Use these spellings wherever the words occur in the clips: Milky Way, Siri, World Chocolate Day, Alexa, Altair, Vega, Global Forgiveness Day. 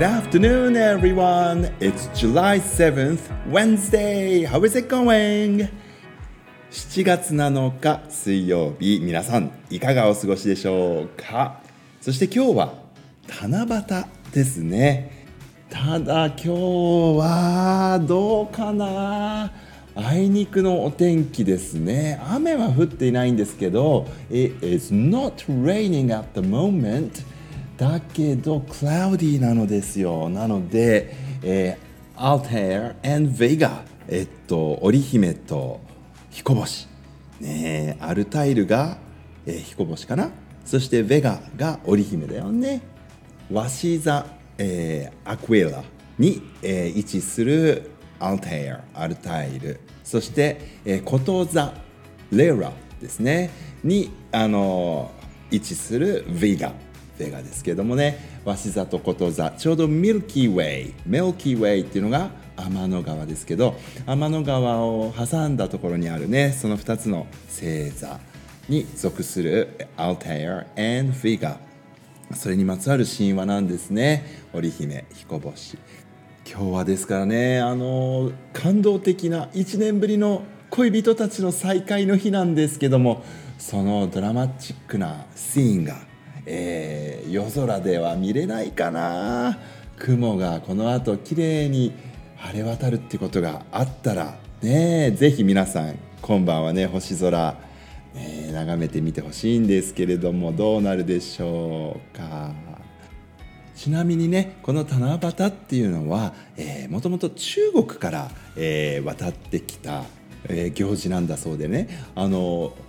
Good afternoon, everyone. It's July 7th, Wednesday. How is it going? 7月7日水曜日、皆さんいかがお過ごしでしょうか？そして今日は七夕ですね。ただ今日はどうかな？あいにくのお天気ですね。雨は降っていないんですけど、It is not raining at the moment.だけどクラウディなのですよ。なので、Out here and Vega、織姫と彦星、ね、アルタイルが、彦星かな。そしてヴェガが織姫だよね。ワシザ、アクエラに、位置するアルタイル、そして、こと座レーラですねに、位置するヴェガですけれどもね、鷲座とこと座、ちょうどミルキーウェイっていうのが天の川ですけど、天の川を挟んだところにあるね、その2つの星座に属するアルタイア and フィガ、それにまつわる神話なんですね。織姫、彦星。今日はですからね、感動的な1年ぶりの恋人たちの再会の日なんですけども、そのドラマチックなシーンが夜空では見れないかな。雲がこの後きれいに晴れ渡るってことがあったらね、ぜひ皆さん今晩はね、星空、眺めてみてほしいんですけれども、どうなるでしょうか。ちなみにね、この七夕っていうのは、もともと中国から、渡ってきた、行事なんだそうでね、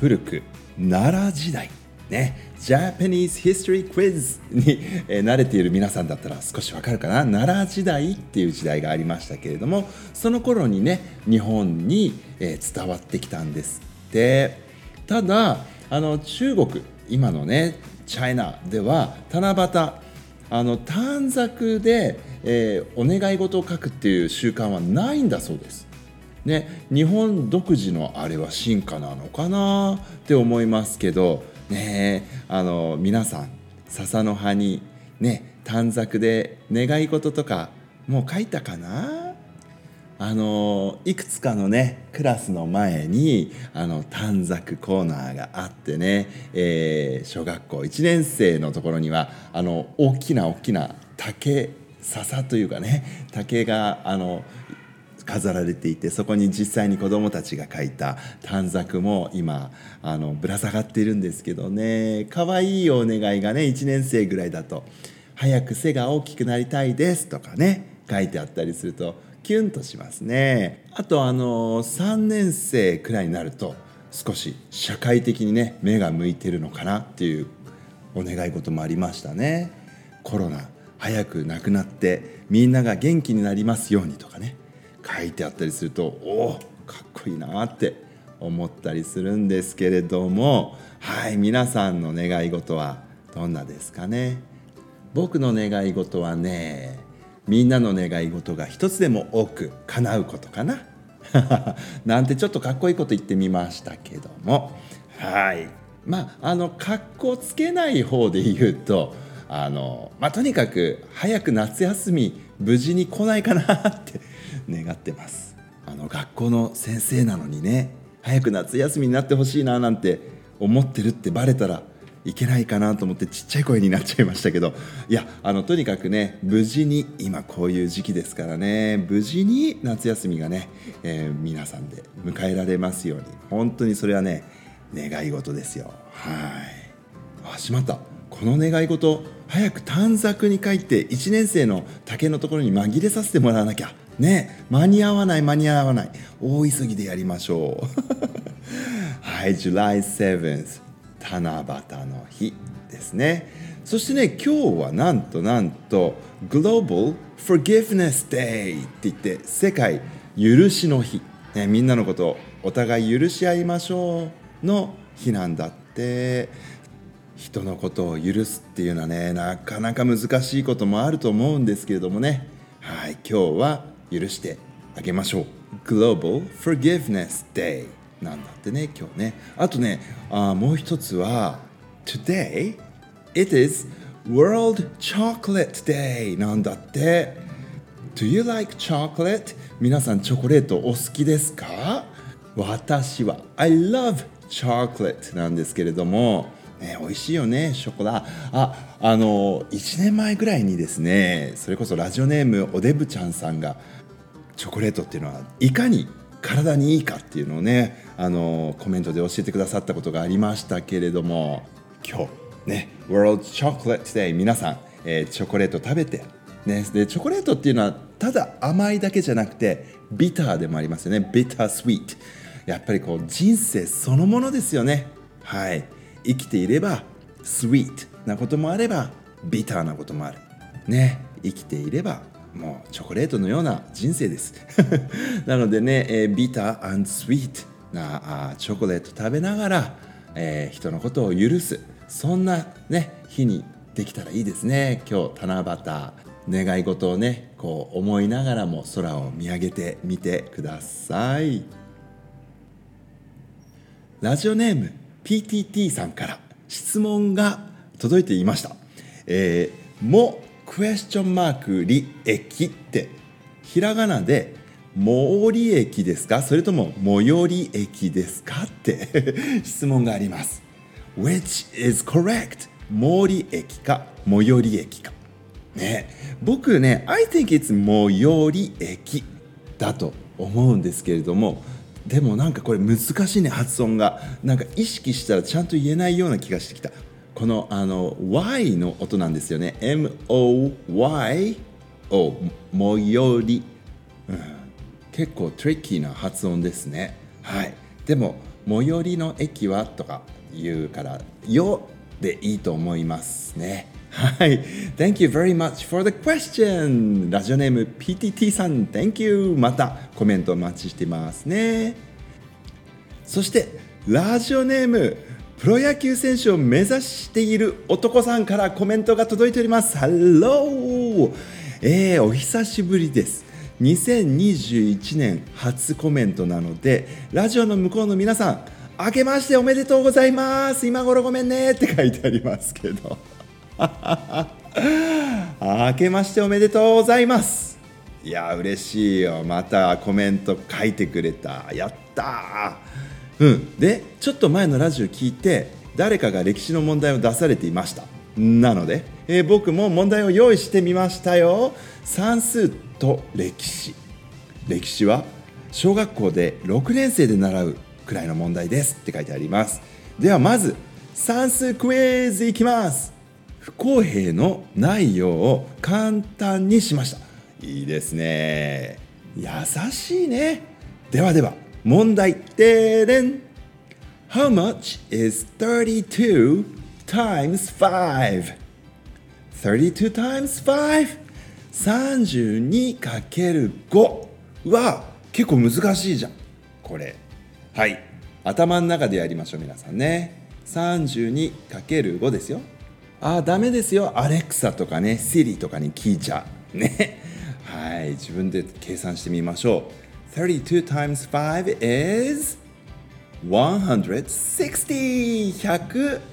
古く奈良時代ね、Japanese History Quiz に、慣れている皆さんだったら少しわかるかな。奈良時代っていう時代がありましたけれども、その頃にね、日本に、伝わってきたんですって。ただ中国、今のねチャイナでは七夕、短冊で、お願い事を書くっていう習慣はないんだそうですね。日本独自のあれは進化なのかなって思いますけどね、皆さん笹の葉に、ね、短冊で願い事とかもう書いたかな。いくつかのねクラスの前に短冊コーナーがあってね、小学校1年生のところには大きな竹笹というかね、竹が飾られていて、そこに実際に子どもたちが書いた短冊も今ぶら下がっているんですけどね。かわいいお願いがね、1年生ぐらいだと早く背が大きくなりたいですとかね、書いてあったりするとキュンとしますね。あと3年生くらいになると少し社会的にね目が向いてるのかなっていうお願い事もありましたね。コロナ早くなくなってみんなが元気になりますようにとかね、書いてあったりすると、おー、かっこいいなって思ったりするんですけれども、はい、皆さんの願い事はどんなですかね。僕の願い事はね、みんなの願い事が一つでも多く叶うことかななんてちょっとかっこいいこと言ってみましたけども、はい、まあかっこつけない方で言うと、とにかく早く夏休み無事に来ないかなって願ってます。学校の先生なのにね、早く夏休みになってほしいななんて思ってるってバレたらいけないかなと思って、ちっちゃい声になっちゃいましたけど、いやとにかくね、無事に今こういう時期ですからね、無事に夏休みがね、皆さんで迎えられますように、本当にそれはね願い事ですよ。はい、あ、しまった、この願い事早く短冊に書いて1年生の竹のところに紛れさせてもらわなきゃね、間に合わない、大急ぎでやりましょうはい、 July 7th 七夕の日ですね。そしてね、今日はなんと Global Forgiveness Day って言って、世界許しの日、ね、みんなのことをお互い許し合いましょうの日なんだって。人のことを許すっていうのはね、なかなか難しいこともあると思うんですけれどもね、はい、今日は許してあげましょう。 Global Forgiveness Day なんだってね、今日ね。あとね、もう一つは Today it is World Chocolate Day なんだって。 Do you like chocolate? 皆さんチョコレートお好きですか？私は I love chocolate なんですけれども、美味しいよね、ショコラ。1年前ぐらいにですね、それこそラジオネームおでぶちゃんさんがチョコレートっていうのはいかに体にいいかっていうのをね、コメントで教えてくださったことがありましたけれども、今日ね World Chocolate Day 皆さん、チョコレート食べて、ね、でチョコレートっていうのはただ甘いだけじゃなくてビターでもありますよね。ビタースウィート、やっぱりこう人生そのものですよね。はい、生きていればスウィートなこともあればビターなこともあるね。生きていればもうチョコレートのような人生ですなのでね、ビター&スウィートなチョコレート食べながら、人のことを許す、そんな、ね、日にできたらいいですね。今日七夕、願い事をねこう思いながらも空を見上げてみてください。ラジオネームPTT さんから質問が届いていました。もクエスチョンマーク利益ってひらがなでもう利益ですか、それとも最寄り駅ですかって質問があります。 Which is correct? もう利益か最寄り駅か、ね、僕ね I think it's 最寄り駅だと思うんですけれども、でもなんかこれ難しいね、発音が。なんか意識したらちゃんと言えないような気がしてきた。このY の音なんですよね。 M-O-Y-O 最寄り、結構トリッキーな発音ですね。はい、でも最寄りの駅はとか言うからよでいいと思いますね。はい、 Thank you very much for the question。 ラジオネーム PTT さん Thank you。 またコメントお待ちしてますね。そしてラジオネームプロ野球選手を目指している男さんからコメントが届いております。 Hello、お久しぶりです。2021年初コメントなので、ラジオの向こうの皆さん明けましておめでとうございます、今頃ごめんねって書いてありますけど明けましておめでとうございます。いや嬉しいよ、またコメント書いてくれた、やったー、うん、でちょっと前のラジオ聞いて誰かが歴史の問題を出されていました。なので、僕も問題を用意してみましたよ。算数と歴史、歴史は小学校で6年生で習うくらいの問題ですって書いてあります。ではまず算数クイズいきます。不公平の内容を簡単にしました。いいですね。優しいね。ではでは問題。でれん。How much is 32 times 5? 32 times 5? 32×5 は結構難しいじゃん、これ。はい。頭の中でやりましょう、皆さんね。32×5 ですよ。あ、ダメですよ、アレクサとかね、Siriとかに聞いちゃうね。はい、自分で計算してみましょう。32 times 5 is 160。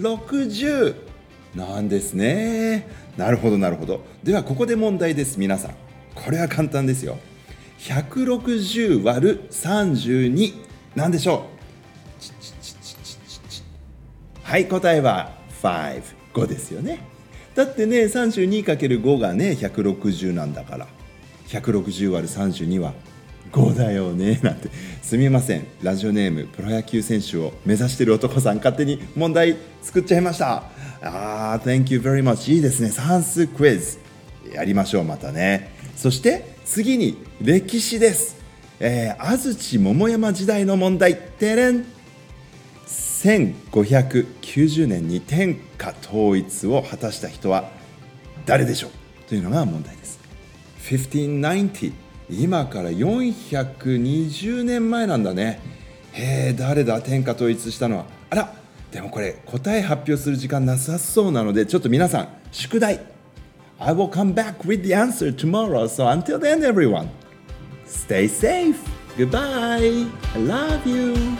160なんですね。なるほどなるほど。ではここで問題です皆さん。これは簡単ですよ。160割る32なんでしょう。はい、答えは5。5ですよね。だってね 32×5 がね160なんだから、160割る32は5だよね、なんて。すみません、ラジオネームプロ野球選手を目指してる男さん勝手に問題作っちゃいました。Thank you very much。 いいですね、算数クイズやりましょう、またね。そして次に歴史です、安土桃山時代の問題。てれん。1590年に天下統一を果たした人は誰でしょうというのが問題です。1590、今から420年前なんだね。へえ、誰だ天下統一したのは。あら、でもこれ答え発表する時間なさそうなので、ちょっと皆さん宿題。 I will come back with the answer tomorrow, so until then everyone, stay safe. Goodbye. I love you.